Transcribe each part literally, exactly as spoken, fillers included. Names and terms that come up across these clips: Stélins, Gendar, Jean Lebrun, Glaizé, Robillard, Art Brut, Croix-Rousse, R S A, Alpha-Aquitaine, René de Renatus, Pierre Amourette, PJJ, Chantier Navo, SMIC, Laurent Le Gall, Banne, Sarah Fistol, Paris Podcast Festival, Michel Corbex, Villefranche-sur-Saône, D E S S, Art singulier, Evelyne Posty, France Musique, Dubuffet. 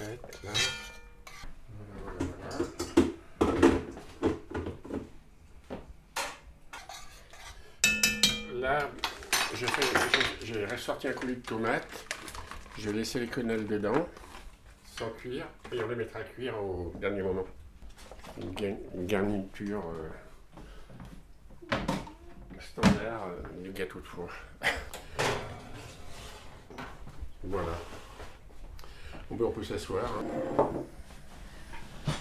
fait. Là, j'ai ressorti un coulis de tomates, j'ai laissé les quenelles dedans, sans cuire, et on les mettra à cuire au dernier moment. Une, ga- une garniture euh, standard euh, du gâteau de four. Voilà. On peut, on peut s'asseoir. Hein.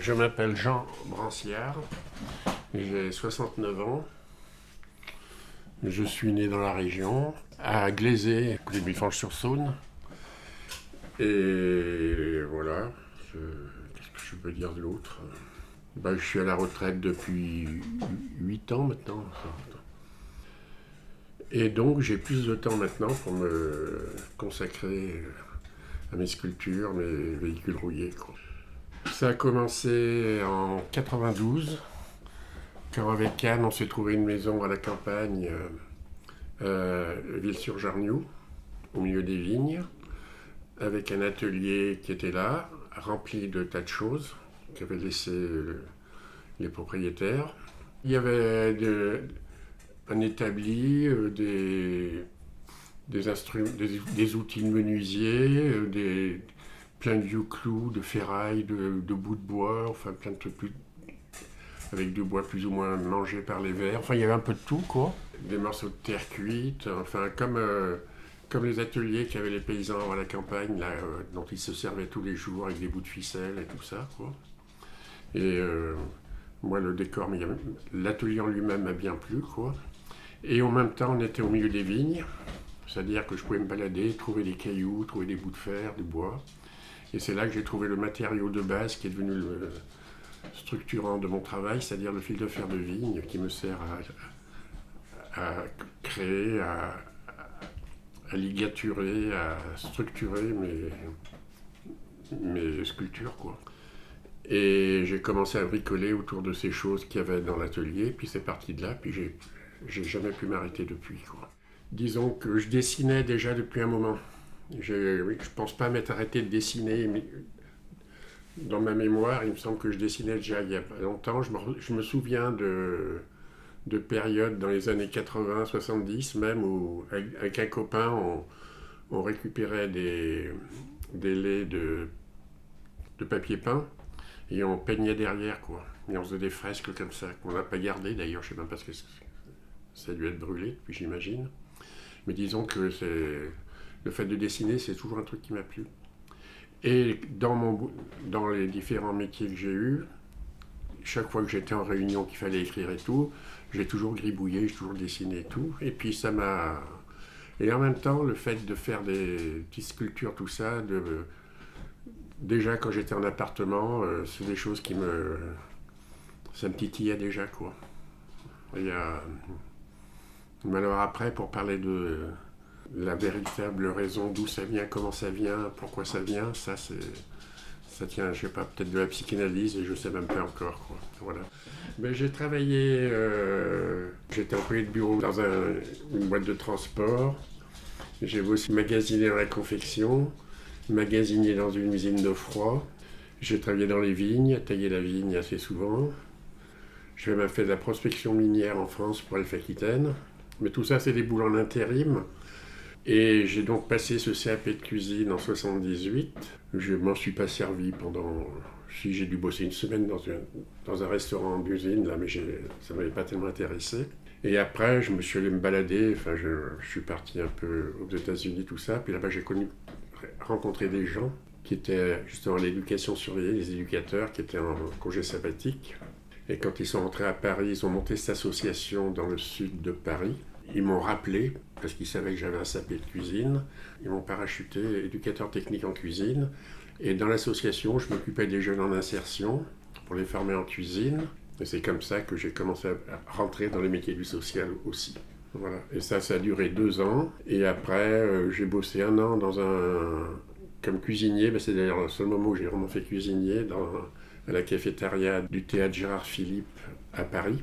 Je m'appelle Jean Branciard, j'ai soixante-neuf ans. Je suis né dans la région, à Glaizé, à Villefranche-sur-Saône. Et voilà, je... qu'est-ce que je peux dire de l'autre ? Ben, je suis à la retraite depuis huit ans maintenant. Et donc j'ai plus de temps maintenant pour me consacrer à mes sculptures, mes véhicules rouillés. Quoi. Ça a commencé en quatre-vingt-douze. Quand avec Anne, on s'est trouvé une maison à la campagne, euh, euh, Ville-sur-Jarnioux, au milieu des vignes, avec un atelier qui était là, rempli de tas de choses qu'avaient laissé euh, les propriétaires. Il y avait de, un établi, euh, des, des, instru- des, des outils de menuisier, euh, des, plein de vieux clous, de ferraille, de, de bouts de bois, enfin plein de trucs. Avec du bois plus ou moins mangé par les vers. Enfin, il y avait un peu de tout, quoi. Des morceaux de terre cuite, enfin, comme, euh, comme les ateliers qu'avaient les paysans à la campagne, là, euh, dont ils se servaient tous les jours avec des bouts de ficelle et tout ça, quoi. Et euh, moi, le décor, mais l'atelier en lui-même m'a bien plu, quoi. Et en même temps, on était au milieu des vignes, c'est-à-dire que je pouvais me balader, trouver des cailloux, trouver des bouts de fer, du bois. Et c'est là que j'ai trouvé le matériau de base qui est devenu le... structurant de mon travail, c'est-à-dire le fil de fer de vigne qui me sert à, à créer, à, à ligaturer, à structurer mes, mes sculptures, quoi. Et j'ai commencé à bricoler autour de ces choses qu'il y avait dans l'atelier, puis c'est parti de là, puis j'ai, j'ai jamais pu m'arrêter depuis, quoi. Disons que je dessinais déjà depuis un moment. Je, oui, je pense pas m'être arrêté de dessiner, mais dans ma mémoire, il me semble que je dessinais déjà il y a pas longtemps. Je me, je me souviens de, de périodes dans les années quatre-vingts, soixante-dix même, où avec un copain, on, on récupérait des, des laits de, de papier peint et on peignait derrière, quoi. Et on faisait des fresques comme ça, qu'on n'a pas gardées d'ailleurs, je ne sais même pas ce que ça a dû être brûlé, puis j'imagine. Mais disons que c'est, le fait de dessiner, c'est toujours un truc qui m'a plu. Et dans, mon, dans les différents métiers que j'ai eus, chaque fois que j'étais en réunion qu'il fallait écrire et tout, j'ai toujours gribouillé, j'ai toujours dessiné et tout. Et puis ça m'a... Et en même temps, le fait de faire des petites sculptures, tout ça, de... déjà quand j'étais en appartement, euh, c'est des choses qui me... ça me titillait déjà, quoi. Et, euh... mais alors après, pour parler de... la véritable raison d'où ça vient, comment ça vient, pourquoi ça vient, ça c'est, ça tient, je sais pas, peut-être de la psychanalyse et je sais même pas encore, quoi. Voilà. Mais j'ai travaillé, euh, j'étais employé de bureau dans un, une boîte de transport, j'ai aussi magasiné dans la confection, magasiné dans une usine de froid, j'ai travaillé dans les vignes, taillé la vigne assez souvent, j'ai même fait de la prospection minière en France pour Alpha-Aquitaine, mais tout ça c'est des boulots en intérim. Et j'ai donc passé ce C A P de cuisine en soixante-dix-huit. Je m'en suis pas servi pendant... Si, j'ai dû bosser une semaine dans, une, dans un restaurant d'usine, là, mais j'ai, ça m'avait pas tellement intéressé. Et après, je me suis allé me balader, enfin, je, je suis parti un peu aux États-Unis, tout ça. Puis là-bas, j'ai connu, rencontré des gens qui étaient justement à l'éducation surveillée, les éducateurs qui étaient en congé sabbatique. Et quand ils sont rentrés à Paris, ils ont monté cette association dans le sud de Paris. Ils m'ont rappelé, parce qu'ils savaient que j'avais un C A P de cuisine, ils m'ont parachuté éducateur technique en cuisine. Et dans l'association, je m'occupais des jeunes en insertion pour les former en cuisine. Et c'est comme ça que j'ai commencé à rentrer dans les métiers du social aussi. Voilà. Et ça, ça a duré deux ans. Et après, euh, j'ai bossé un an dans un... comme cuisinier. Ben, c'est d'ailleurs le seul moment où j'ai vraiment fait cuisinier, dans... à la cafétéria du Théâtre Gérard Philipe à Paris.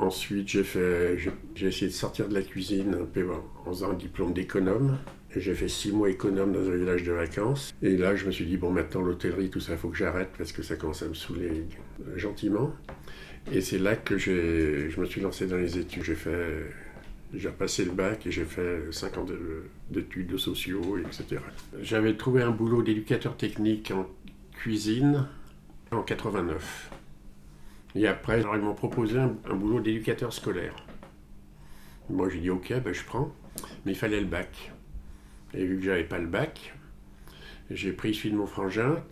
Ensuite, j'ai, fait, j'ai, j'ai essayé de sortir de la cuisine un peu, en faisant un diplôme d'économe. Et j'ai fait six mois économe dans un village de vacances. Et là, je me suis dit, bon, maintenant, l'hôtellerie, tout ça, il faut que j'arrête parce que ça commence à me saouler gentiment. Et c'est là que j'ai, je me suis lancé dans les études. J'ai fait... J'ai passé le bac et j'ai fait cinq ans d'études sociaux, et cetera. J'avais trouvé un boulot d'éducateur technique en cuisine en quatre-vingt-neuf. Et après, alors, ils m'ont proposé un, un boulot d'éducateur scolaire. Moi, j'ai dit, ok, ben, je prends, mais il fallait le bac. Et vu que j'avais pas le bac, j'ai pris celui de mon frangin,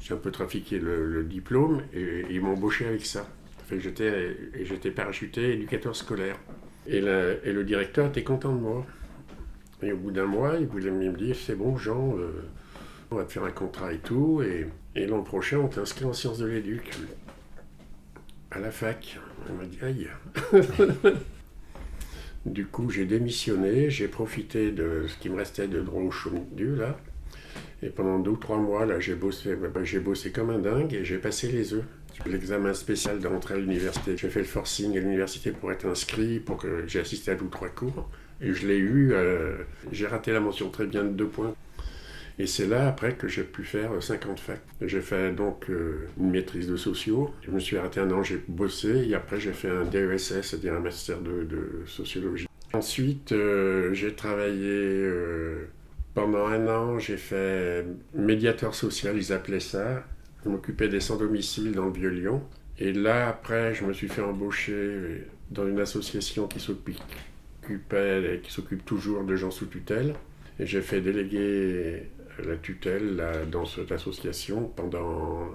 j'ai un peu trafiqué le, le diplôme, et, et ils m'ont embauché avec ça. Ça fait que j'étais, et j'étais parachuté éducateur scolaire. Et, la, et le directeur était content de moi. Et au bout d'un mois, il voulait me dire, c'est bon Jean, euh, on va te faire un contrat et tout, et, et l'an prochain on t'inscrit en sciences de l'éduc. À la fac. On m'a dit, aïe. Du coup, j'ai démissionné, j'ai profité de ce qui me restait de droit au chômage, là. Et pendant deux ou trois mois, là, j'ai bossé, ben, j'ai bossé comme un dingue et j'ai passé les œufs. L'examen spécial d'entrée à l'université. J'ai fait le forcing à l'université pour être inscrit, pour que j'ai assisté à deux ou trois cours. Et je l'ai eu, euh, j'ai raté la mention très bien de deux points. Et c'est là, après, que j'ai pu faire cinquante facs. J'ai fait donc euh, une maîtrise de sociaux. Je me suis arrêté un an, j'ai bossé. Et après, j'ai fait un D E S S, c'est-à-dire un master de, de sociologie. Ensuite, euh, j'ai travaillé... Euh, pendant un an, j'ai fait médiateur social, ils appelaient ça. Je m'occupais des sans-domicile dans le Vieux-Lyon. Et là, après, je me suis fait embaucher dans une association qui s'occupait, qui s'occupe toujours de gens sous tutelle. Et j'ai fait déléguer la tutelle là, dans cette association pendant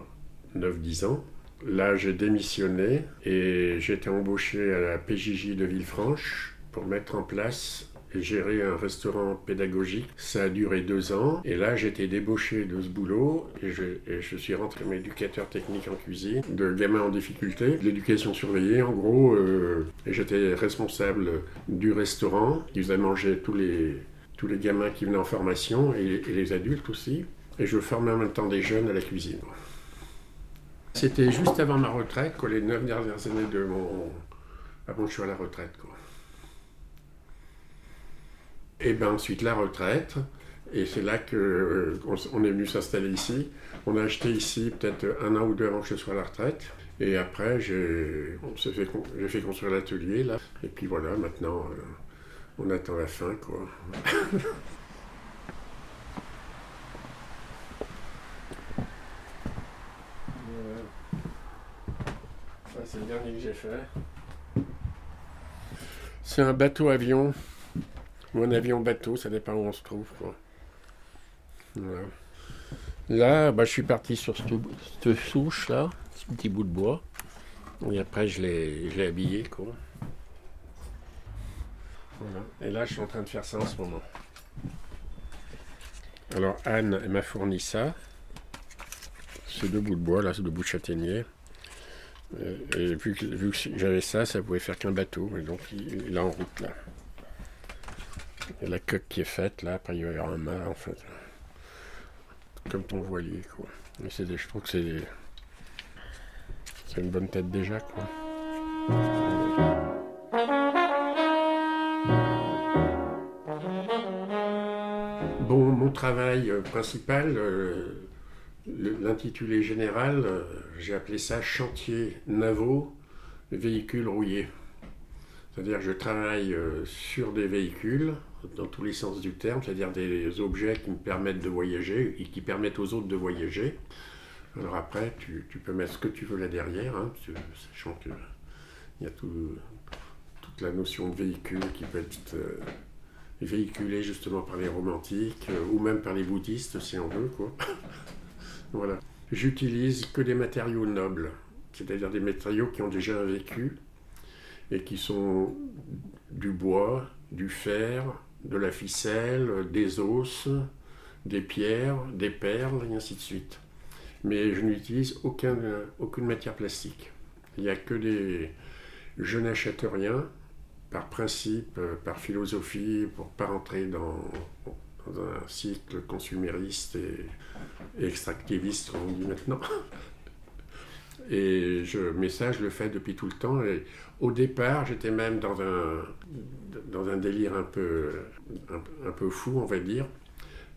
neuf dix ans. Là, j'ai démissionné et j'ai été embauché à la P J J de Villefranche pour mettre en place et gérer un restaurant pédagogique. Ça a duré deux ans et là j'étais débauché de ce boulot et je, et je suis rentré comme éducateur technique en cuisine, de gamins en difficulté, de l'éducation surveillée en gros. Euh, et j'étais responsable du restaurant, ils faisaient manger tous les, tous les gamins qui venaient en formation et, et les adultes aussi. Et je formais en même temps des jeunes à la cuisine. C'était juste avant ma retraite, quoi, les neuf dernières années de mon... avant que je sois à la retraite, quoi. Et bien ensuite la retraite, et c'est là qu'on euh, on est venu s'installer ici. On a acheté ici peut-être un an ou deux avant que je sois à la retraite. Et après, j'ai, on s'est fait, j'ai fait construire l'atelier là. Et puis voilà, maintenant, euh, on attend la fin, quoi. Ça, c'est le dernier que j'ai fait. C'est un bateau-avion. Ou un avion-bateau, ça dépend où on se trouve, quoi. Voilà. Là, bah, je suis parti sur cette souche, là, ce petit bout de bois. Et après, je l'ai, je l'ai habillé, quoi. Voilà. Et là, je suis en train de faire ça en ce moment. Alors, Anne m'a fourni ça. Ces deux bouts de bois, là, ces deux bouts de châtaignier. Et vu que, vu que j'avais ça, ça pouvait faire qu'un bateau. Et donc, il est en route, là. Et la coque qui est faite, là, après il va y avoir un mât, en fait. Comme ton voilier, quoi. Mais c'est des, je trouve que c'est, des... c'est une bonne tête déjà, quoi. Bon, mon travail principal, euh, l'intitulé général, euh, j'ai appelé ça « Chantier Navo, véhicule rouillé ». C'est-à-dire que je travaille sur des véhicules, dans tous les sens du terme, c'est-à-dire des objets qui me permettent de voyager et qui permettent aux autres de voyager. Alors après, tu, tu peux mettre ce que tu veux là derrière, hein, sachant qu'il y a tout, toute la notion de véhicule qui peut être euh, véhiculée justement par les romantiques euh, ou même par les bouddhistes, si on veut, quoi. Voilà. J'utilise que des matériaux nobles, c'est-à-dire des matériaux qui ont déjà un vécu, et qui sont du bois, du fer, de la ficelle, des os, des pierres, des perles, et ainsi de suite. Mais je n'utilise aucun, aucune matière plastique. Il n'y a que des... Je n'achète rien, par principe, par philosophie, pour ne pas rentrer dans, dans un cycle consumériste et, et extractiviste, on dit maintenant. Et je, mais ça, je le fais depuis tout le temps. Et au départ, j'étais même dans un, dans un délire un peu, un, un peu fou, on va dire,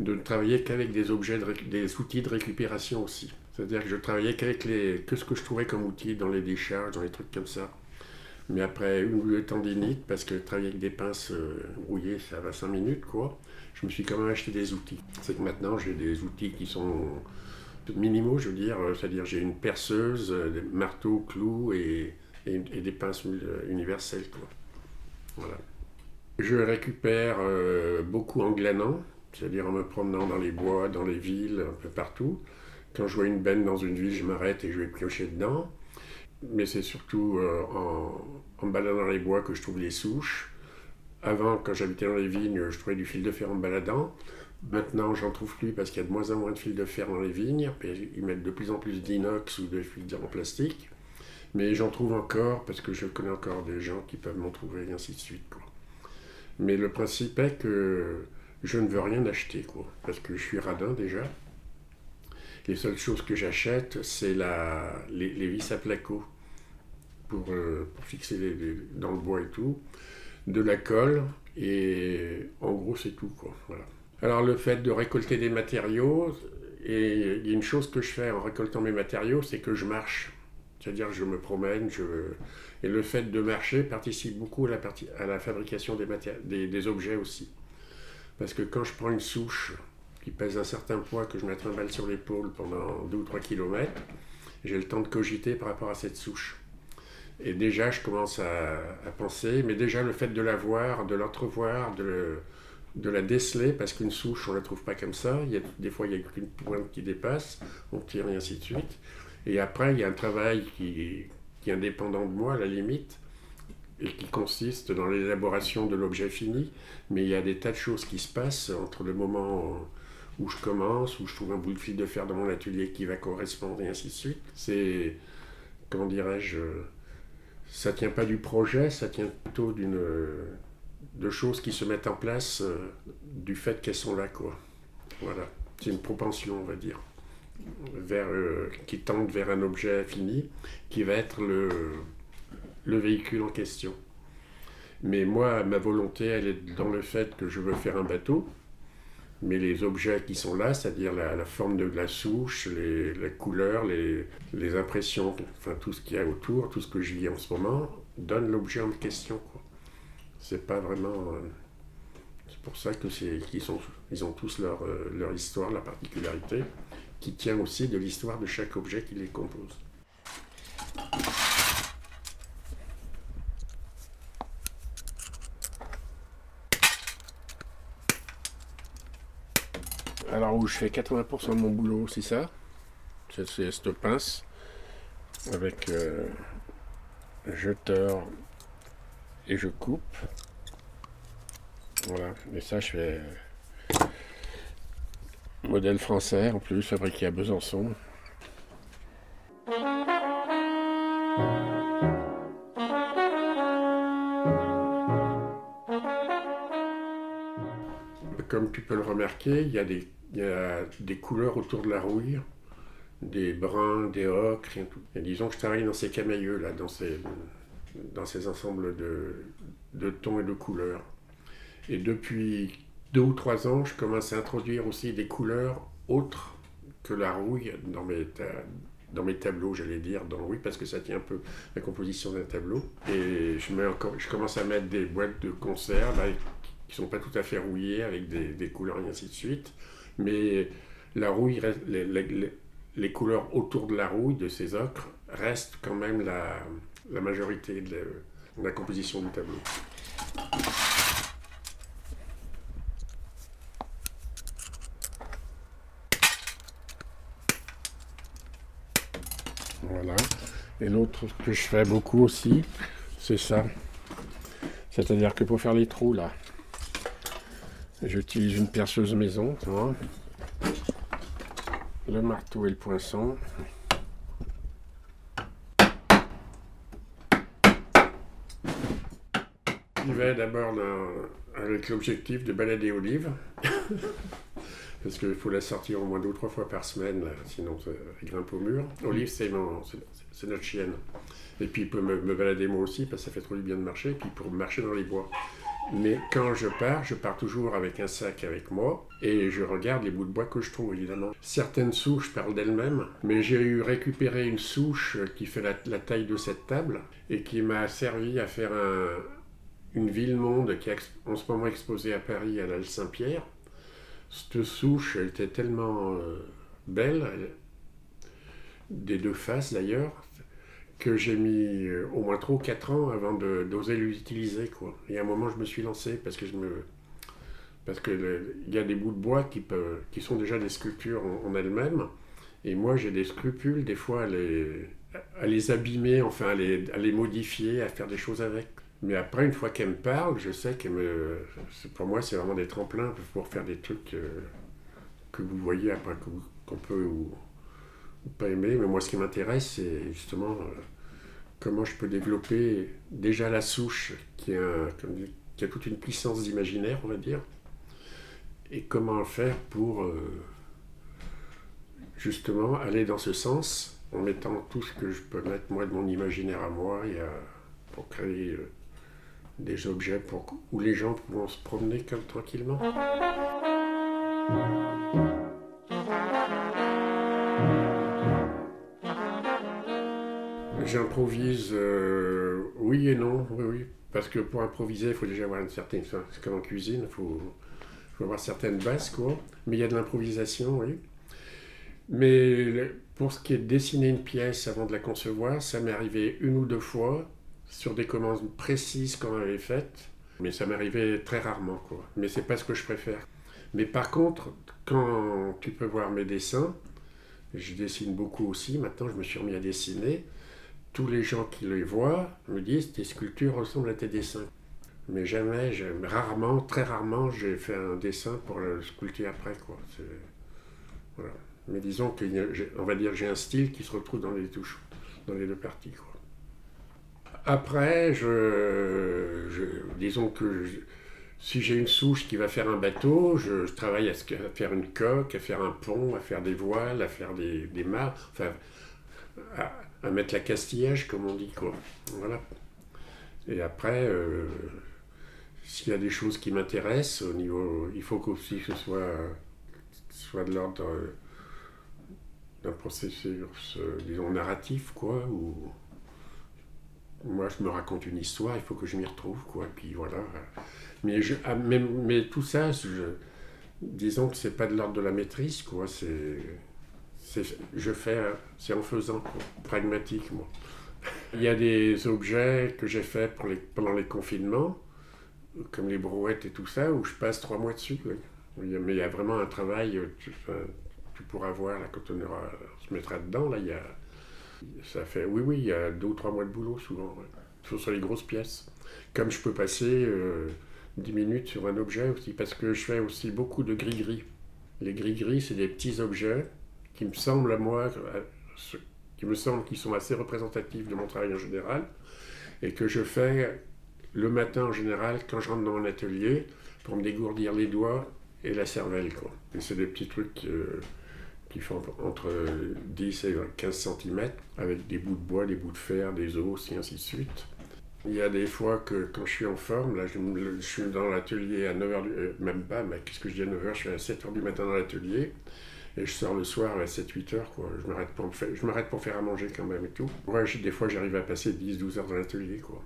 de ne travailler qu'avec des, objets de, des outils de récupération aussi. C'est-à-dire que je travaillais qu'avec les, que ce que je trouvais comme outils dans les décharges, dans les trucs comme ça. Mais après une ou deux tendinites, parce que travailler avec des pinces euh, rouillées, ça va cinq minutes, quoi, je me suis quand même acheté des outils. C'est que maintenant, j'ai des outils qui sont minimaux, je veux dire, c'est-à-dire j'ai une perceuse, des marteaux, clous et, et, et des pinces universelles, quoi. Voilà. Je récupère euh, beaucoup en glanant, c'est-à-dire en me promenant dans les bois, dans les villes, un peu partout. Quand je vois une benne dans une ville, je m'arrête et je vais piocher dedans. Mais c'est surtout euh, en, en me baladant dans les bois que je trouve les souches. Avant, quand j'habitais dans les vignes, je trouvais du fil de fer en me baladant. Maintenant, j'en trouve plus parce qu'il y a de moins en moins de fil de fer dans les vignes. Ils mettent de plus en plus d'inox ou de fil en plastique. Mais j'en trouve encore parce que je connais encore des gens qui peuvent m'en trouver et ainsi de suite, quoi. Mais le principe est que je ne veux rien acheter, quoi, parce que je suis radin déjà. Les seules choses que j'achète, c'est la, les, les vis à placo pour, euh, pour fixer les, les, dans le bois et tout, de la colle, et en gros c'est tout, quoi, voilà. Alors le fait de récolter des matériaux, et il y a une chose que je fais en récoltant mes matériaux, c'est que je marche, c'est-à-dire je me promène, je... et le fait de marcher participe beaucoup à la, partie, à la fabrication des, maté... des, des objets aussi. Parce que quand je prends une souche qui pèse un certain poids que je mets un bal sur l'épaule pendant deux ou trois kilomètres, j'ai le temps de cogiter par rapport à cette souche. Et déjà, je commence à, à penser, mais déjà le fait de la voir, de l'entrevoir, de, le, de la déceler, parce qu'une souche, on ne la trouve pas comme ça, il y a, des fois il n'y a qu'une pointe qui dépasse, on tire et ainsi de suite. Et après, il y a un travail qui, qui est indépendant de moi, à la limite, et qui consiste dans l'élaboration de l'objet fini, mais il y a des tas de choses qui se passent entre le moment où je commence, où je trouve un bout de fil de fer dans mon atelier qui va correspondre, et ainsi de suite. C'est, comment dirais-je, ça tient pas du projet, ça tient plutôt d'une, de choses qui se mettent en place euh, du fait qu'elles sont là, quoi. Voilà, c'est une propension, on va dire, vers, euh, qui tente vers un objet fini, qui va être le, le véhicule en question. Mais moi, ma volonté, elle est dans le fait que je veux faire un bateau, mais les objets qui sont là, c'est-à-dire la, la forme de la souche, les, la couleur, les, les impressions, enfin tout ce qu'il y a autour, tout ce que je vis en ce moment, donne l'objet en question, quoi. C'est pas vraiment... Euh, c'est pour ça que c'est, qu'ils sont, ils ont tous leur, euh, leur histoire, leur particularité, qui tient aussi de l'histoire de chaque objet qui les compose. Alors où je fais quatre-vingts pour cent de mon boulot, c'est ça, c'est, c'est cette pince avec euh, jeteur et je coupe, voilà, mais ça je fais modèle français en plus, fabriqué à Besançon. Comme tu peux le remarquer, il y a des Il y a des couleurs autour de la rouille, des bruns, des ocres, et tout. Et disons que je travaille dans ces camailleux, là, dans ces, dans ces ensembles de, de tons et de couleurs. Et depuis deux ou trois ans, je commence à introduire aussi des couleurs autres que la rouille dans mes, ta, dans mes tableaux, j'allais dire, dans oui, parce que ça tient un peu la composition d'un tableau. Et je, mets encore, je commence à mettre des boîtes de conserve avec, qui ne sont pas tout à fait rouillées, avec des, des couleurs et ainsi de suite. Mais la rouille, les, les, les couleurs autour de la rouille, de ces ocres, restent quand même la, la majorité de la, de la composition du tableau. Voilà. Et l'autre que je fais beaucoup aussi, c'est ça. C'est-à-dire que pour faire les trous, là, j'utilise une perceuse maison, hein, le marteau et le poinçon. J'y vais d'abord dans, avec l'objectif de balader aux livres parce qu'il faut la sortir au moins deux ou trois fois par semaine, là, sinon elle grimpe au mur. Olive, c'est, mon, c'est, c'est notre chienne. Et puis il peut me, me balader moi aussi, parce que ça fait trop du bien de marcher, et puis pour marcher dans les bois. Mais quand je pars, je pars toujours avec un sac avec moi et je regarde les bouts de bois que je trouve, évidemment. Certaines souches parlent d'elles-mêmes, mais j'ai eu récupéré une souche qui fait la, la taille de cette table et qui m'a servi à faire un, une ville-monde qui est en ce moment exposée à Paris, à l'Halle Saint-Pierre. Cette souche, elle était tellement euh, belle, elle, des deux faces d'ailleurs, que j'ai mis au moins trop quatre ans avant de, d'oser l'utiliser, quoi. Et à un moment, je me suis lancé parce que je me, parce que le, y a des bouts de bois qui peuvent, qui sont déjà des sculptures en, en elles-mêmes. Et moi, j'ai des scrupules des fois à les, à les abîmer, enfin à les, à les modifier, à faire des choses avec. Mais après, une fois qu'elle me parle, je sais que pour moi, c'est vraiment des tremplins pour faire des trucs euh, que vous voyez après que vous, qu'on peut. Ou, pas aimé, mais moi ce qui m'intéresse c'est justement euh, comment je peux développer déjà la souche qui a, qui a toute une puissance d'imaginaire on va dire et comment faire pour euh, justement aller dans ce sens en mettant tout ce que je peux mettre moi de mon imaginaire à moi et à, pour créer euh, des objets pour, où les gens pourront se promener comme tranquillement. J'improvise, euh, oui et non, oui, oui, parce que pour improviser, il faut déjà avoir une certaine, c'est comme en cuisine, il faut, faut avoir certaines bases, quoi, mais il y a de l'improvisation, oui. Mais pour ce qui est de dessiner une pièce avant de la concevoir, ça m'est arrivé une ou deux fois, sur des commandes précises qu'on avait faites, mais ça m'est arrivé très rarement, quoi, mais c'est pas ce que je préfère. Mais par contre, quand tu peux voir mes dessins, je dessine beaucoup aussi, maintenant je me suis remis à dessiner. Tous les gens qui les voient me disent « tes sculptures ressemblent à tes dessins ». Mais jamais, jamais, rarement, très rarement, j'ai fait un dessin pour le sculpter après, quoi. C'est... Voilà. Mais disons qu'on va dire que j'ai un style qui se retrouve dans les touches, dans les deux parties, quoi. Après, je, je, disons que je, si j'ai une souche qui va faire un bateau, je, je travaille à, à faire une coque, à faire un pont, à faire des voiles, à faire des, des mâts, enfin... À, à mettre la castillage, comme on dit, quoi. Voilà. Et après, euh, s'il y a des choses qui m'intéressent, au niveau, il faut qu'aussi ce soit, soit de l'ordre euh, d'un processus, euh, disons, narratif, quoi, où moi, je me raconte une histoire, il faut que je m'y retrouve, quoi, et puis voilà. Mais, je, ah, mais, mais tout ça, je, disons que c'est pas de l'ordre de la maîtrise, quoi, c'est... C'est, je fais, c'est en faisant, quoi. Pragmatique, moi. Il y a des objets que j'ai faits pour les, pendant les confinements, comme les brouettes et tout ça, où je passe trois mois dessus. Là. Mais il y a vraiment un travail, tu, tu pourras voir, là, quand on, aura, on se mettra dedans, là, il y a, ça fait, oui, oui, il y a deux ou trois mois de boulot, souvent, ouais. Sauf sur les grosses pièces. Comme je peux passer euh, dix minutes sur un objet aussi, parce que je fais aussi beaucoup de gris-gris. Les gris-gris, c'est des petits objets, qui me semble à moi, qui me semble qu'ils sont assez représentatifs de mon travail en général, et que je fais le matin en général quand je rentre dans mon atelier pour me dégourdir les doigts et la cervelle, quoi. Et c'est des petits trucs euh, qui font entre dix et quinze centimètres, avec des bouts de bois, des bouts de fer, des os, et ainsi de suite. Il y a des fois que quand je suis en forme, là je, je suis dans l'atelier à neuf heures, euh, même pas, mais qu'est-ce que je dis à neuf heures, je suis à sept heures du matin dans l'atelier. Et je sors le soir à sept huit heures, quoi. Je m'arrête pour, me faire, je m'arrête pour faire à manger quand même et tout. Moi, ouais, des fois, j'arrive à passer dix douze heures dans l'atelier, quoi.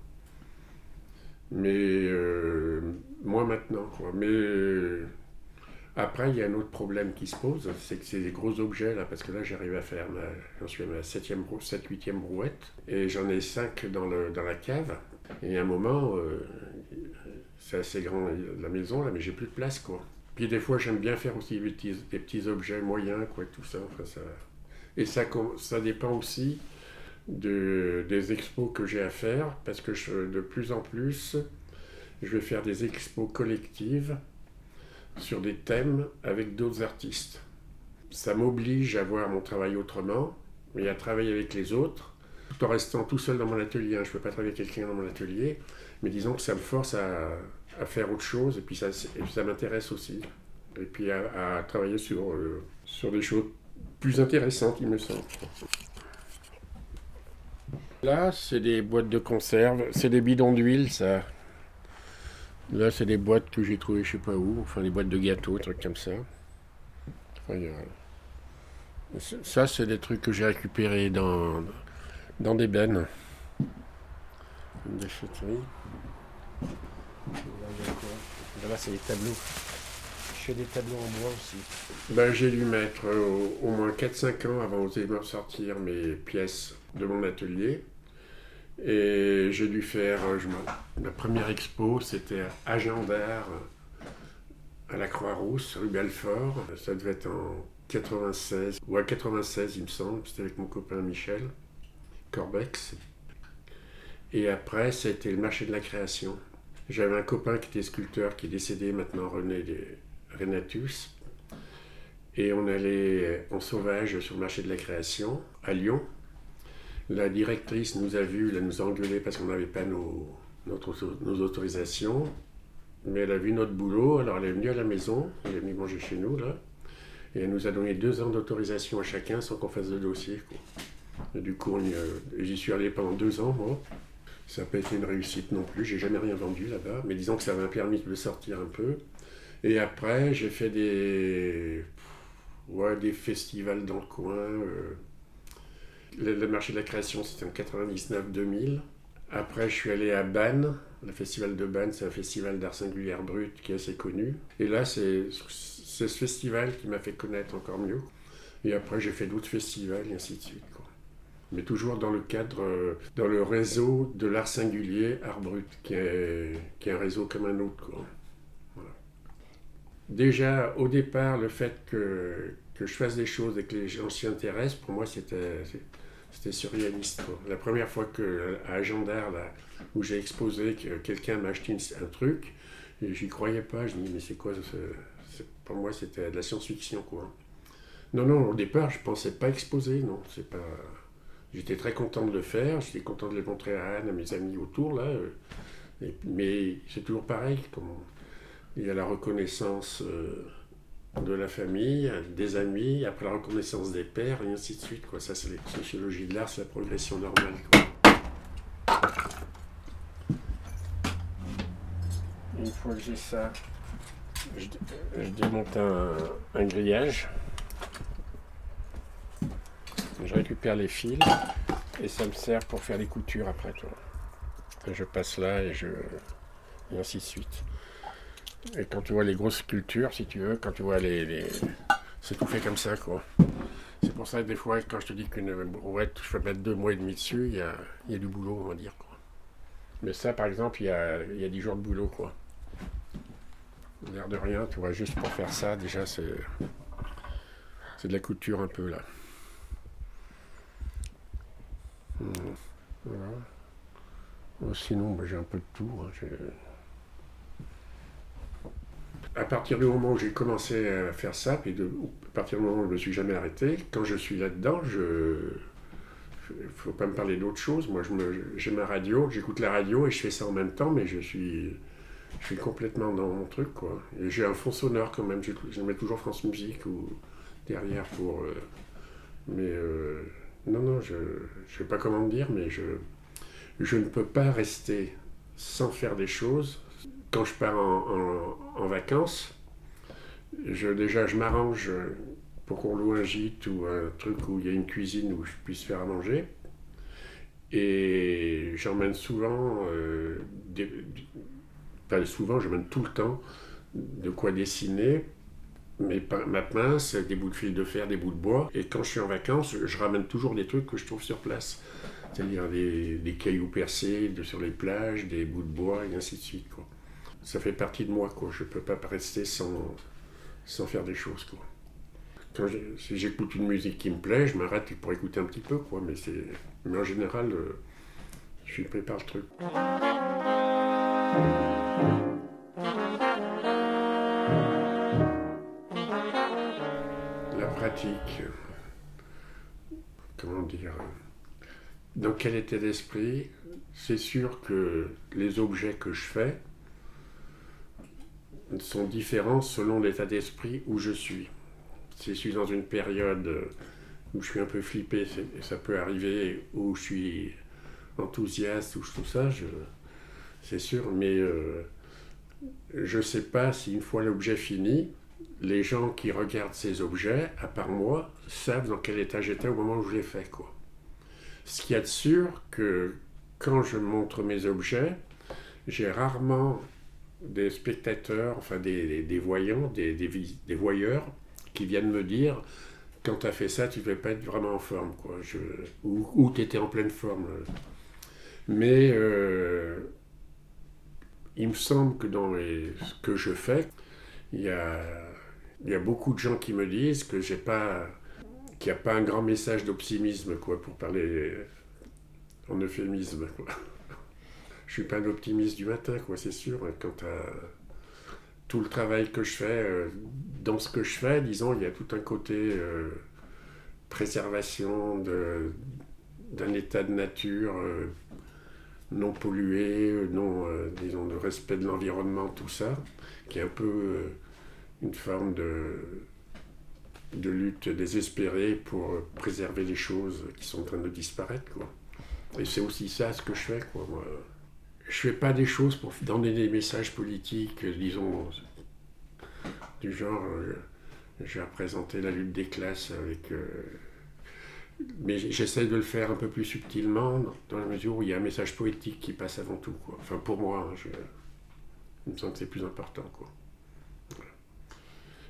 Mais... Euh, moins maintenant, quoi. Mais... Euh, après, il y a un autre problème qui se pose, c'est que c'est des gros objets, là, parce que là, j'arrive à faire ma... J'en suis à ma septième, huitième brouette, et j'en ai cinq dans, le, dans la cave. Et à un moment, euh, c'est assez grand, la maison, là, mais j'ai plus de place, quoi. Puis des fois, j'aime bien faire aussi des petits, des petits objets moyens, quoi, tout ça. Enfin, ça et ça, ça dépend aussi de, des expos que j'ai à faire, parce que je, de plus en plus, je vais faire des expos collectives sur des thèmes avec d'autres artistes. Ça m'oblige à voir mon travail autrement, mais à travailler avec les autres, tout en restant tout seul dans mon atelier. Je ne peux pas travailler avec quelqu'un dans mon atelier, mais disons que ça me force à... à faire autre chose, et puis ça, et puis ça m'intéresse aussi. et puis à, à travailler sur, euh, sur des choses plus intéressantes, il me semble. Là, c'est des boîtes de conserve, c'est des bidons d'huile, ça. Là, c'est des boîtes que j'ai trouvées je sais pas où, enfin des boîtes de gâteaux, trucs comme ça. Enfin, a... Ça, c'est des trucs que j'ai récupérés dans, dans des bennes. Une déchetterie. Là, là, c'est des tableaux. Je fais des tableaux en bois aussi. Ben, j'ai dû mettre euh, au moins quatre cinq ans avant d'oser me sortir mes pièces de mon atelier. Et j'ai dû faire, je ma première expo, c'était à Gendar, à la Croix-Rousse, rue Belfort. Ça devait être en quatre-vingt-seize, ou à quatre-vingt-seize il me semble, c'était avec mon copain Michel Corbex. Et après, c'était le marché de la création. J'avais un copain qui était sculpteur, qui est décédé maintenant, René de Renatus. Et on allait en sauvage sur le marché de la création, à Lyon. La directrice nous a vus, elle nous a engueulés parce qu'on n'avait pas nos, notre, nos autorisations, mais elle a vu notre boulot, alors elle est venue à la maison, elle est venue manger chez nous, là, et elle nous a donné deux ans d'autorisation à chacun sans qu'on fasse de dossier, quoi. Et du coup, on y, euh, j'y suis allé pendant deux ans, moi. Ça n'a pas été une réussite non plus, j'ai jamais rien vendu là-bas, mais disons que ça m'a permis de sortir un peu. Et après, j'ai fait des, ouais, des festivals dans le coin. Euh, Le marché de la création, c'était en quatre-vingt-dix-neuf deux mille. Après, je suis allé à Banne. Le festival de Banne, c'est un festival d'art singulier brut qui est assez connu. Et là, c'est, c'est ce festival qui m'a fait connaître encore mieux. Et après, j'ai fait d'autres festivals et ainsi de suite, quoi. Mais toujours dans le cadre, dans le réseau de l'art singulier, art brut, qui est, qui est un réseau comme un autre, quoi. Voilà. Déjà, au départ, le fait que, que je fasse des choses et que les gens s'y intéressent, pour moi, c'était... C'était surréaliste, quoi. La première fois que, à Gendar, là, où j'ai exposé, que quelqu'un m'a acheté un truc, et j'y croyais pas. Je me dis, mais c'est quoi ce... c'est... Pour moi, c'était de la science-fiction, quoi. Non, non, au départ, je pensais pas exposer, non. C'est pas... J'étais très content de le faire, j'étais content de le montrer à Anne, à mes amis autour, là. Et... Mais c'est toujours pareil. Comme... Il y a la reconnaissance euh, de la famille, des amis, après la reconnaissance des pères, et ainsi de suite, quoi. Ça, c'est la sociologie de l'art, c'est la progression normale, quoi. Une fois que j'ai ça, je, je démonte un, un grillage, je récupère les fils, et ça me sert pour faire les coutures après, quoi. Et je passe là, et, je, et ainsi de suite. Et quand tu vois les grosses sculptures, si tu veux, quand tu vois les, les... c'est tout fait comme ça, quoi. C'est pour ça que des fois, quand je te dis qu'une brouette, je peux mettre deux mois et demi dessus, il y a, y a du boulot, on va dire, quoi. Mais ça, par exemple, il y a, y a dix jours de boulot, quoi. L'air de rien, tu vois, juste pour faire ça, déjà, c'est... C'est de la couture, un peu, là. Hmm. Voilà. Oh, sinon, bah, j'ai un peu de tout, hein, j'ai... À partir du moment où j'ai commencé à faire ça, puis de, à partir du moment où je ne me suis jamais arrêté, quand je suis là-dedans, je, il ne faut pas me parler d'autre chose. Moi, je me, j'ai ma radio, j'écoute la radio et je fais ça en même temps, mais je suis, je suis complètement dans mon truc, quoi. Et j'ai un fond sonore quand même, je, je mets toujours France Musique ou derrière pour... Euh, mais euh, non, non, je ne sais pas comment dire, mais je, je ne peux pas rester sans faire des choses. Quand je pars en, en, en vacances, je, déjà je m'arrange pour qu'on loue un gîte ou un truc où il y a une cuisine où je puisse faire à manger. Et j'emmène souvent, euh, des, pas souvent, j'emmène tout le temps de quoi dessiner, mes, ma pince, des bouts de fil de fer, des bouts de bois. Et quand je suis en vacances, je ramène toujours des trucs que je trouve sur place. C'est-à-dire des, des cailloux percés de, sur les plages, des bouts de bois et ainsi de suite, quoi. Ça fait partie de moi, quoi. Je ne peux pas rester sans, sans faire des choses, quoi. Quand j'ai, si j'écoute une musique qui me plaît, je m'arrête pour écouter un petit peu, quoi. Mais, c'est, mais en général, euh, je suis pris par le truc. La pratique, euh, comment dire, euh, dans quel état d'esprit, c'est sûr que les objets que je fais, sont différents selon l'état d'esprit où je suis. Si je suis dans une période où je suis un peu flippé, et ça peut arriver, où je suis enthousiaste, ou tout ça, je, c'est sûr, mais euh, je ne sais pas si une fois l'objet fini, les gens qui regardent ces objets, à part moi, savent dans quel état j'étais au moment où je l'ai fait, quoi. Ce qu'il y a de sûr, que quand je montre mes objets, j'ai rarement des spectateurs, enfin des, des, des voyants, des, des, des voyeurs, qui viennent me dire « Quand t'as fait ça, tu devais pas être vraiment en forme, quoi. Je, ou, ou t'étais en pleine forme. » Mais euh, il me semble que dans les, ce que je fais, il y a, il y a beaucoup de gens qui me disent que j'ai pas, qu'il n'y a pas un grand message d'optimisme, quoi, pour parler en euphémisme, quoi. Je suis pas un optimiste du matin, quoi, c'est sûr. Quant à tout le travail que je fais, euh, dans ce que je fais, disons, il y a tout un côté euh, préservation de, d'un état de nature euh, non pollué, non, euh, disons, de respect de l'environnement, tout ça, qui est un peu euh, une forme de, de lutte désespérée pour préserver les choses qui sont en train de disparaître, quoi. Et c'est aussi ça ce que je fais, quoi, moi. Je ne fais pas des choses pour donner des messages politiques, disons, du genre, j'ai représenté la lutte des classes avec... Euh, mais j'essaie de le faire un peu plus subtilement, dans la mesure où il y a un message poétique qui passe avant tout, quoi. Enfin, pour moi, hein, je, il me semble que c'est plus important, quoi. Voilà.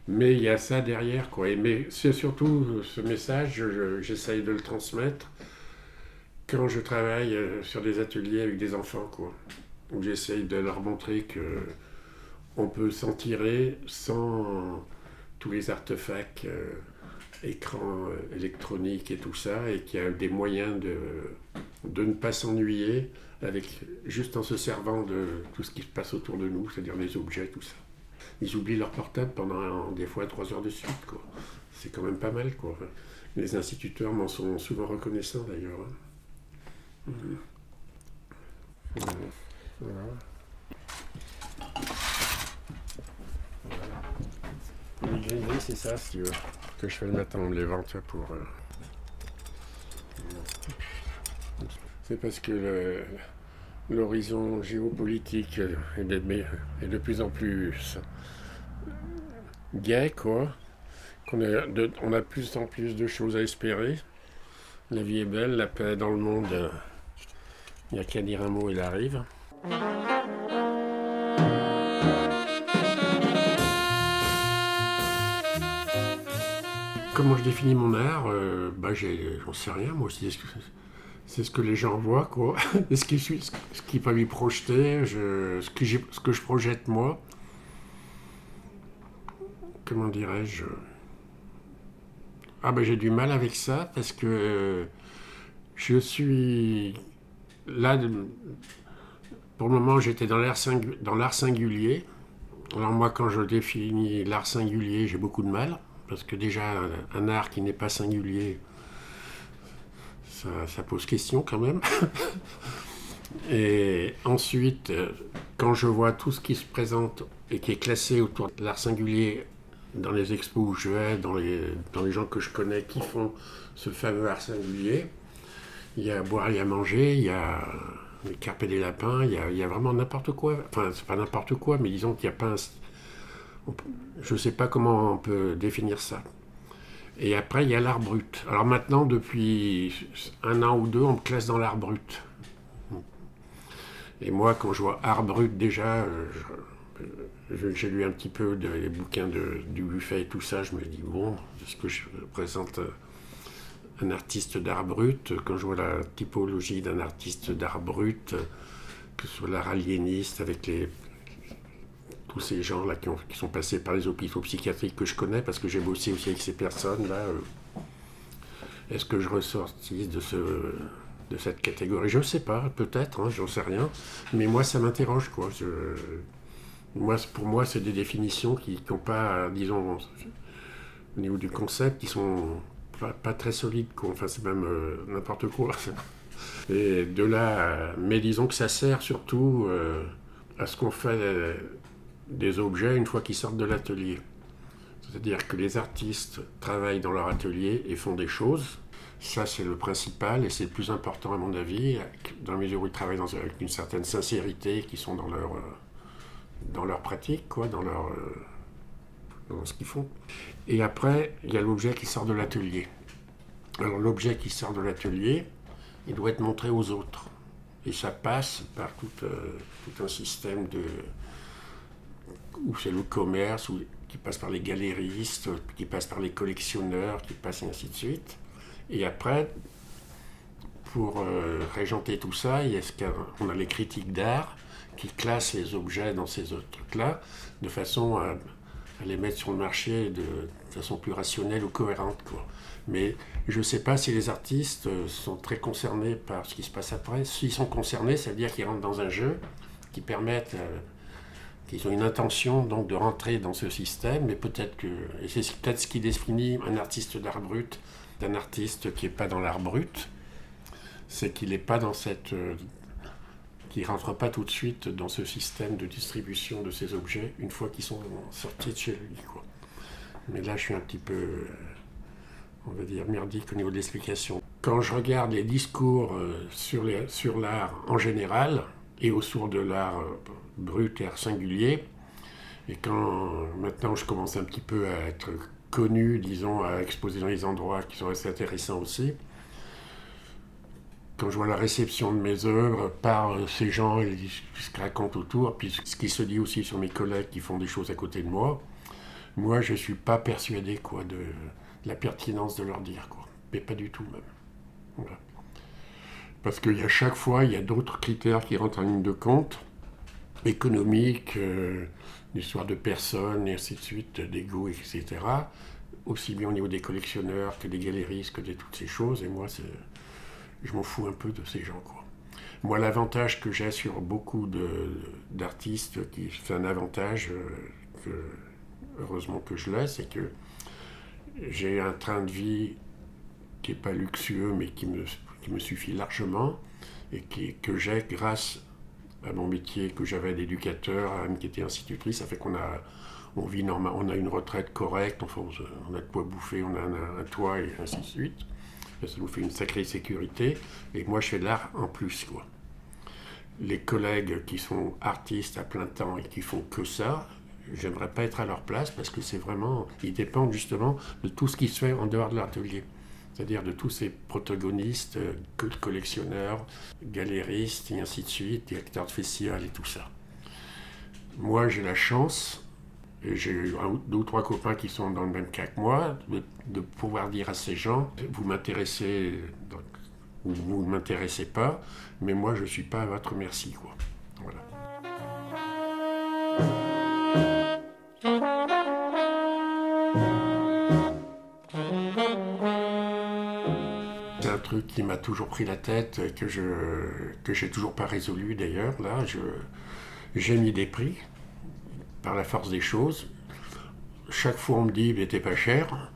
Mais il y a ça derrière, quoi. Et, mais c'est surtout ce message, je, je, j'essaie de le transmettre quand je travaille sur des ateliers avec des enfants, quoi, où j'essaye de leur montrer qu'on peut s'en tirer sans tous les artefacts, euh, écrans euh, électroniques et tout ça, et qu'il y a des moyens de, de ne pas s'ennuyer avec, juste en se servant de tout ce qui se passe autour de nous, c'est-à-dire les objets, tout ça. Ils oublient leur portable pendant des fois trois heures de suite, quoi. C'est quand même pas mal, quoi. Les instituteurs m'en sont souvent reconnaissants, d'ailleurs. Hein. Mmh. Mmh. Voilà. Voilà. Le Glaizé, c'est ça, si tu veux, que je fais le matin en me levant, tu vois, pour... Euh... Mmh. C'est parce que le, l'horizon géopolitique est de, est de plus en plus gai, quoi, qu'on a, de, on a de plus en plus de choses à espérer. La vie est belle, la paix est dans le monde. Il n'y a qu'à dire un mot, il arrive. Comment je définis mon art, euh, bah j'ai, j'en sais rien, moi aussi. C'est ce que les gens voient, quoi. Et ce qui ce qui peut lui projeter, je, ce, que ce que je projette moi. Comment dirais-je ? Ah ben j'ai du mal avec ça parce que je suis là, pour le moment j'étais dans l'art, singu... dans l'art singulier. Alors moi quand je définis l'art singulier j'ai beaucoup de mal parce que déjà un art qui n'est pas singulier ça, ça pose question quand même. Et ensuite quand je vois tout ce qui se présente et qui est classé autour de l'art singulier dans les expos où je vais, dans les, dans les gens que je connais qui font ce fameux art singulier, il y a à boire, il y a à manger, il y a les carpes et des lapins, il y a, il y a vraiment n'importe quoi. Enfin, c'est pas n'importe quoi, mais disons qu'il n'y a pas un... On, je sais pas comment on peut définir ça. Et après, il y a l'art brut. Alors maintenant, depuis un an ou deux, on me classe dans l'art brut. Et moi, quand je vois art brut, déjà... Je, Je, j'ai lu un petit peu de, les bouquins de, du Dubuffet et tout ça, je me dis bon, est-ce que je présente un artiste d'art brut? Quand je vois la typologie d'un artiste d'art brut, que ce soit l'art aliéniste avec les, tous ces gens là qui, ont, qui sont passés par les hôpitaux psychiatriques que je connais parce que j'ai bossé aussi avec ces personnes là, euh, est-ce que je ressortis de, ce, de cette catégorie? Je ne sais pas, peut-être, hein, j'en sais rien, mais moi ça m'interroge, quoi. Je, Moi, pour moi, c'est des définitions qui n'ont pas, disons, au niveau du concept, qui sont pas, pas très solides, quoi. Enfin, c'est même euh, n'importe quoi. Et de là, mais disons que ça sert surtout euh, à ce qu'on fait des objets une fois qu'ils sortent de l'atelier. C'est-à-dire que les artistes travaillent dans leur atelier et font des choses. Ça, c'est le principal et c'est le plus important à mon avis, dans la mesure où ils travaillent dans, avec une certaine sincérité, qui sont dans leur, dans leur pratique, quoi, dans, leur, dans ce qu'ils font. Et après, il y a l'objet qui sort de l'atelier. Alors l'objet qui sort de l'atelier, il doit être montré aux autres. Et ça passe par tout, euh, tout un système de... où c'est le commerce, où, qui passe par les galéristes, qui passe par les collectionneurs, qui passe et ainsi de suite. Et après, pour euh, régenter tout ça, il y a ce qu'on a les critiques d'art qui classent les objets dans ces autres trucs-là, de façon à, à les mettre sur le marché de, de façon plus rationnelle ou cohérente, quoi. Mais je ne sais pas si les artistes sont très concernés par ce qui se passe après. S'ils sont concernés, ça veut dire qu'ils rentrent dans un jeu, qu'ils permettent, euh, qu'ils ont une intention donc de rentrer dans ce système. Mais peut-être que, et c'est peut-être ce qui définit un artiste d'art brut d'un artiste qui n'est pas dans l'art brut, c'est qu'il n'est pas dans cette, euh, qu'il rentre pas tout de suite dans ce système de distribution de ces objets une fois qu'ils sont sortis de chez lui, quoi. Mais là, je suis un petit peu euh, on va dire merdique au niveau de l'explication. Quand je regarde les discours sur, les, sur l'art en général, et autour de l'art brut et art singulier, et quand maintenant je commence un petit peu à être connu, disons, à exposer dans les endroits qui sont assez intéressants aussi, quand je vois la réception de mes œuvres par ces gens et ce qu'ils racontent autour, puis ce qui se dit aussi sur mes collègues qui font des choses à côté de moi, moi je ne suis pas persuadé, quoi, de... la pertinence de leur dire, quoi. Mais pas du tout, même. Voilà. Parce qu'il y a chaque fois, il y a d'autres critères qui rentrent en ligne de compte, économiques, euh, l'histoire de personnes, et ainsi de suite, des goûts, et cetera. Aussi bien au niveau des collectionneurs que des galéristes, que de toutes ces choses. Et moi, c'est, je m'en fous un peu de ces gens, quoi. Moi, l'avantage que j'ai sur beaucoup de, d'artistes, qui, c'est un avantage que, heureusement que je l'ai, c'est que j'ai un train de vie qui n'est pas luxueux, mais qui me, qui me suffit largement, et qui, que j'ai grâce à mon métier que j'avais d'éducateur, à Anne qui était institutrice. Ça fait qu'on a, on vit normal, on a une retraite correcte, enfin, on a de quoi bouffer, on a un, un toit, et ainsi de suite. Et ça nous fait une sacrée sécurité, et moi je fais de l'art en plus, quoi. Les collègues qui sont artistes à plein temps et qui font que ça, j'aimerais pas être à leur place, parce que c'est vraiment, ils dépendent justement de tout ce qui se fait en dehors de l'atelier, c'est-à-dire de tous ces protagonistes, collectionneurs, galéristes et ainsi de suite, directeurs de festivals et tout ça. Moi j'ai la chance, et j'ai deux ou trois copains qui sont dans le même cas que moi, de, de pouvoir dire à ces gens, vous m'intéressez ou vous ne m'intéressez pas, mais moi je suis pas à votre merci, quoi. Voilà. Truc qui m'a toujours pris la tête, que je que j'ai toujours pas résolu d'ailleurs. Là, je j'ai mis des prix par la force des choses. Chaque fois, on me dit, mais t'es pas cher.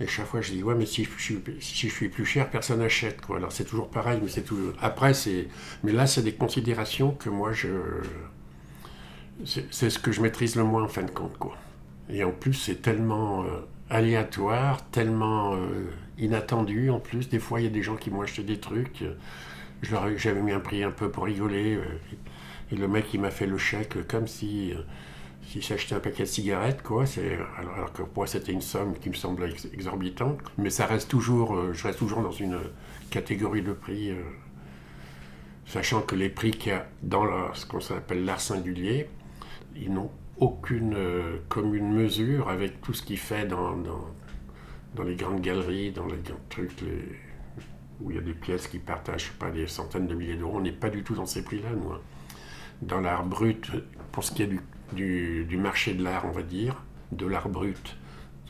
Et chaque fois, je dis, ouais, mais si je suis si je suis plus cher, personne n'achète, quoi. Alors c'est toujours pareil, mais c'est tout. Après, c'est mais là, c'est des considérations que moi je c'est, c'est ce que je maîtrise le moins en fin de compte, quoi. Et en plus, c'est tellement euh, aléatoire, tellement euh, inattendu. En plus, des fois, il y a des gens qui m'ont acheté des trucs. Je leur, j'avais mis un prix un peu pour rigoler. Et le mec, il m'a fait le chèque comme si, si s'achetait un paquet de cigarettes, quoi. C'est, alors que moi, c'était une somme qui me semblait exorbitante. Mais ça reste toujours, je reste toujours dans une catégorie de prix, sachant que les prix qu'il y a dans la, ce qu'on appelle l'art singulier, ils n'ont aucune commune mesure avec tout ce qu'il fait dans, dans dans les grandes galeries, dans les grands trucs, les... où il y a des pièces qui partagent, je sais pas, des centaines de milliers d'euros. On n'est pas du tout dans ces prix-là, nous. Dans l'art brut, pour ce qui est du, du, du marché de l'art, on va dire, de l'art brut,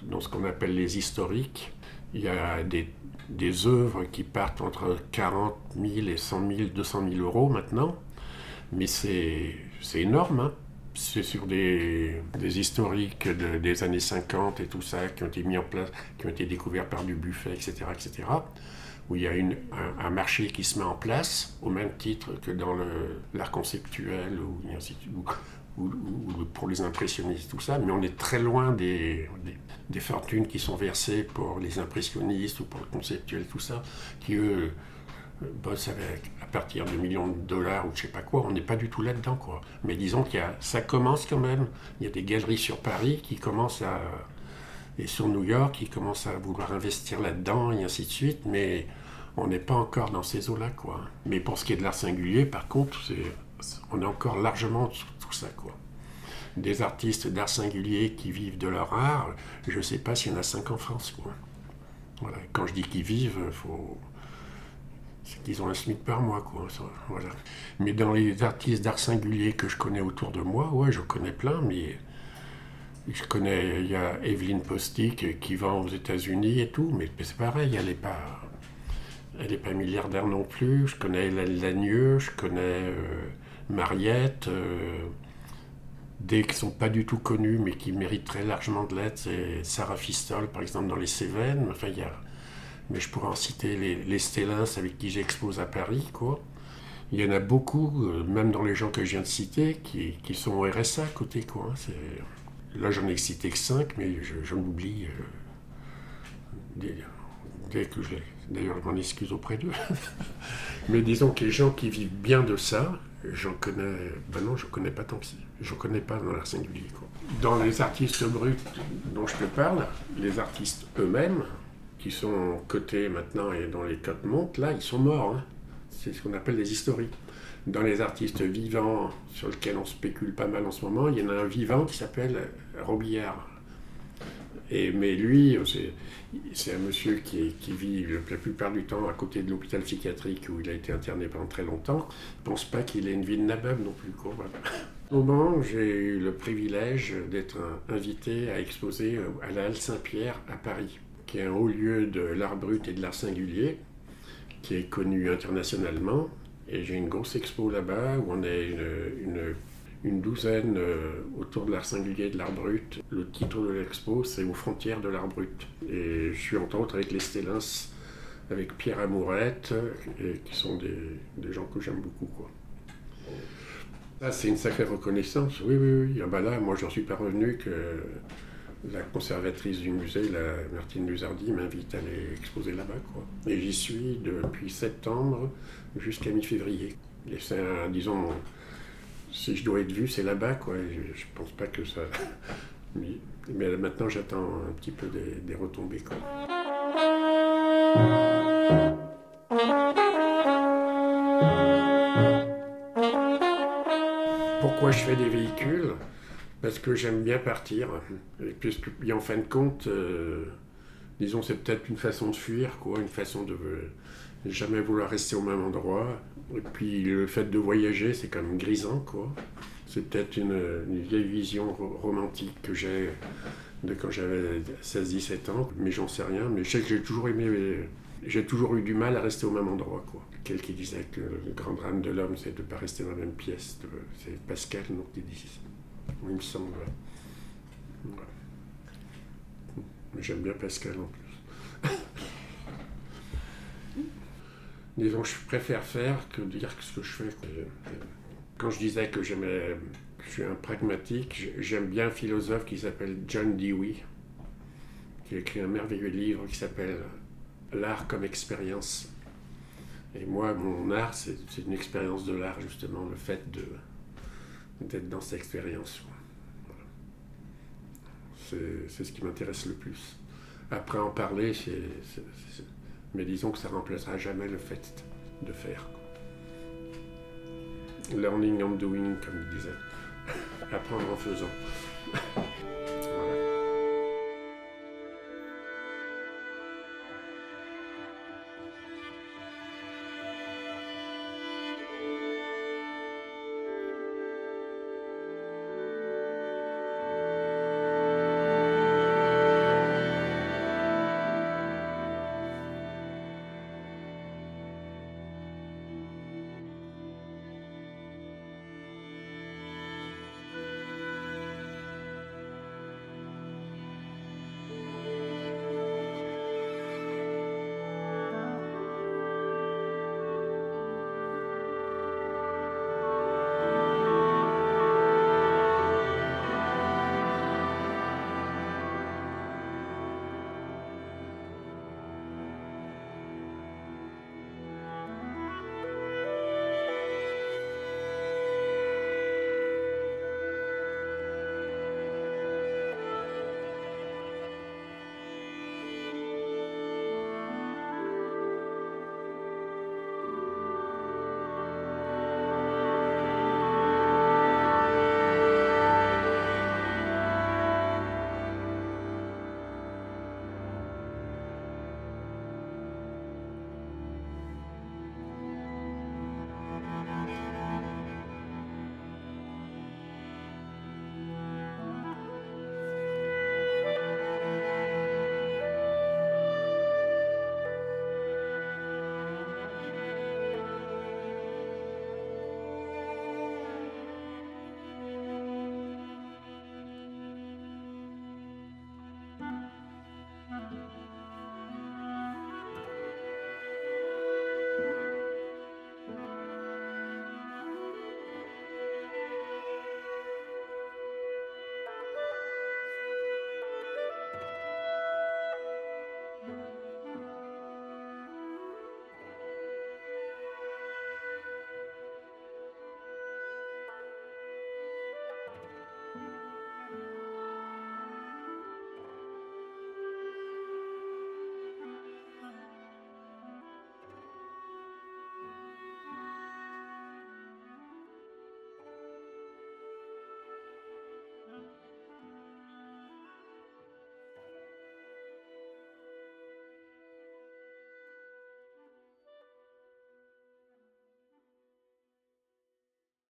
dans ce qu'on appelle les historiques, il y a des, des œuvres qui partent entre quarante mille et cent mille, deux cent mille euros maintenant, mais c'est, c'est énorme, hein. C'est sur des, des historiques de, des années cinquante et tout ça, qui ont été mis en place, qui ont été découverts par Dubuffet, et cetera, et cetera, où il y a une, un, un marché qui se met en place, au même titre que dans le, l'art conceptuel, ou, ou, ou, ou pour les impressionnistes, tout ça, mais on est très loin des, des, des fortunes qui sont versées pour les impressionnistes ou pour le conceptuel, tout ça, qui eux bossent avec, à partir de millions de dollars ou je sais pas quoi. On n'est pas du tout là-dedans, quoi. Mais disons qu'il y a, ça commence quand même, il y a des galeries sur Paris qui commencent à, et sur New York qui commencent à vouloir investir là-dedans et ainsi de suite, mais on n'est pas encore dans ces eaux-là, quoi. Mais pour ce qui est de l'art singulier, par contre, c'est, c'est, on est encore largement en dessous de tout ça, quoi. Des artistes d'art singulier qui vivent de leur art, je ne sais pas s'il y en a cinq en France, quoi. Voilà. Quand je dis qu'ils vivent, faut... c'est qu'ils ont un SMIC par mois, quoi. Ça, voilà. Mais dans les artistes d'art singulier que je connais autour de moi, ouais, je connais plein, mais... Je connais, il y a Evelyne Posty qui vend aux États-Unis et tout, mais c'est pareil, elle n'est pas... Elle est pas milliardaire non plus. Je connais Hélène Lagneux, je connais euh, Mariette. Euh, des qui ne sont pas du tout connus, mais qui mériteraient largement de l'être, c'est Sarah Fistol, par exemple, dans les Cévennes. Enfin, il y a... Mais je pourrais en citer les, les Stélins avec qui j'expose à Paris, quoi. Il y en a beaucoup, euh, même dans les gens que je viens de citer, qui, qui sont au R S A à côté, quoi. Hein, c'est... Là, j'en ai cité que cinq, mais je, je m'oublie euh, dès, dès que je l'ai. D'ailleurs, je m'en excuse auprès d'eux. Mais disons que les gens qui vivent bien de ça, j'en connais... Ben non, je connais pas tant que ça. Je connais pas dans l'art singulier, quoi. Dans les artistes bruts dont je te parle, les artistes eux-mêmes, qui sont cotés maintenant et dont les cotes montent, là, ils sont morts. Hein. C'est ce qu'on appelle des historiques. Dans les artistes vivants, sur lesquels on spécule pas mal en ce moment, il y en a un vivant qui s'appelle Robillard. Et, mais lui, c'est, c'est un monsieur qui, qui vit la plupart du temps à côté de l'hôpital psychiatrique où il a été interné pendant très longtemps. Je ne pense pas qu'il ait une vie de nabab non plus. Quoi, voilà. Au moment, j'ai eu le privilège d'être invité à exposer à la Halle Saint-Pierre à Paris, qui est un haut lieu de l'art brut et de l'art singulier, qui est connu internationalement. Et j'ai une grosse expo là-bas où on est une... une une douzaine euh, autour de l'art singulier et de l'art brut. Le titre de l'expo, c'est « Aux frontières de l'art brut ». Et je suis entre autres avec les Stélins, avec Pierre Amourette, et, qui sont des, des gens que j'aime beaucoup, quoi. Là, c'est une sacrée reconnaissance, oui, oui, oui. Ah ben là, moi, je n'en suis pas revenu que la conservatrice du musée, la Martine Luzardi, m'invite à aller exposer là-bas, quoi. Et j'y suis depuis septembre jusqu'à mi-février. Et c'est un, disons... Si je dois être vu, c'est là-bas, quoi. Je, je pense pas que ça... Mais, mais maintenant, j'attends un petit peu des, des retombées, quoi. Pourquoi je fais des véhicules ? Parce que j'aime bien partir. Et puis, en fin de compte, euh, disons, c'est peut-être une façon de fuir, quoi. Une façon de... jamais vouloir rester au même endroit. Et puis le fait de voyager, c'est quand même grisant, quoi. C'est peut-être une, une vieille vision romantique que j'ai de quand j'avais seize dix-sept ans, mais j'en sais rien. Mais je sais que j'ai toujours aimé, j'ai toujours eu du mal à rester au même endroit, quoi. Quelqu'un qui disait que le grand drame de l'homme, c'est de ne pas rester dans la même pièce. C'est Pascal, non, qui dit ça, il me semble. Ouais. Mais j'aime bien Pascal, en plus. Disons, je préfère faire que dire ce que je fais. Quand je disais que j'aimais, que je suis un pragmatique, j'aime bien un philosophe qui s'appelle John Dewey, qui a écrit un merveilleux livre qui s'appelle « L'art comme expérience ». Et moi, mon art, c'est, c'est une expérience de l'art, justement, le fait de, d'être dans cette expérience. Voilà. C'est, c'est ce qui m'intéresse le plus. Après en parler, c'est... c'est, c'est mais disons que ça ne remplacera jamais le fait de faire. Learning and doing, comme il disait. Apprendre en faisant.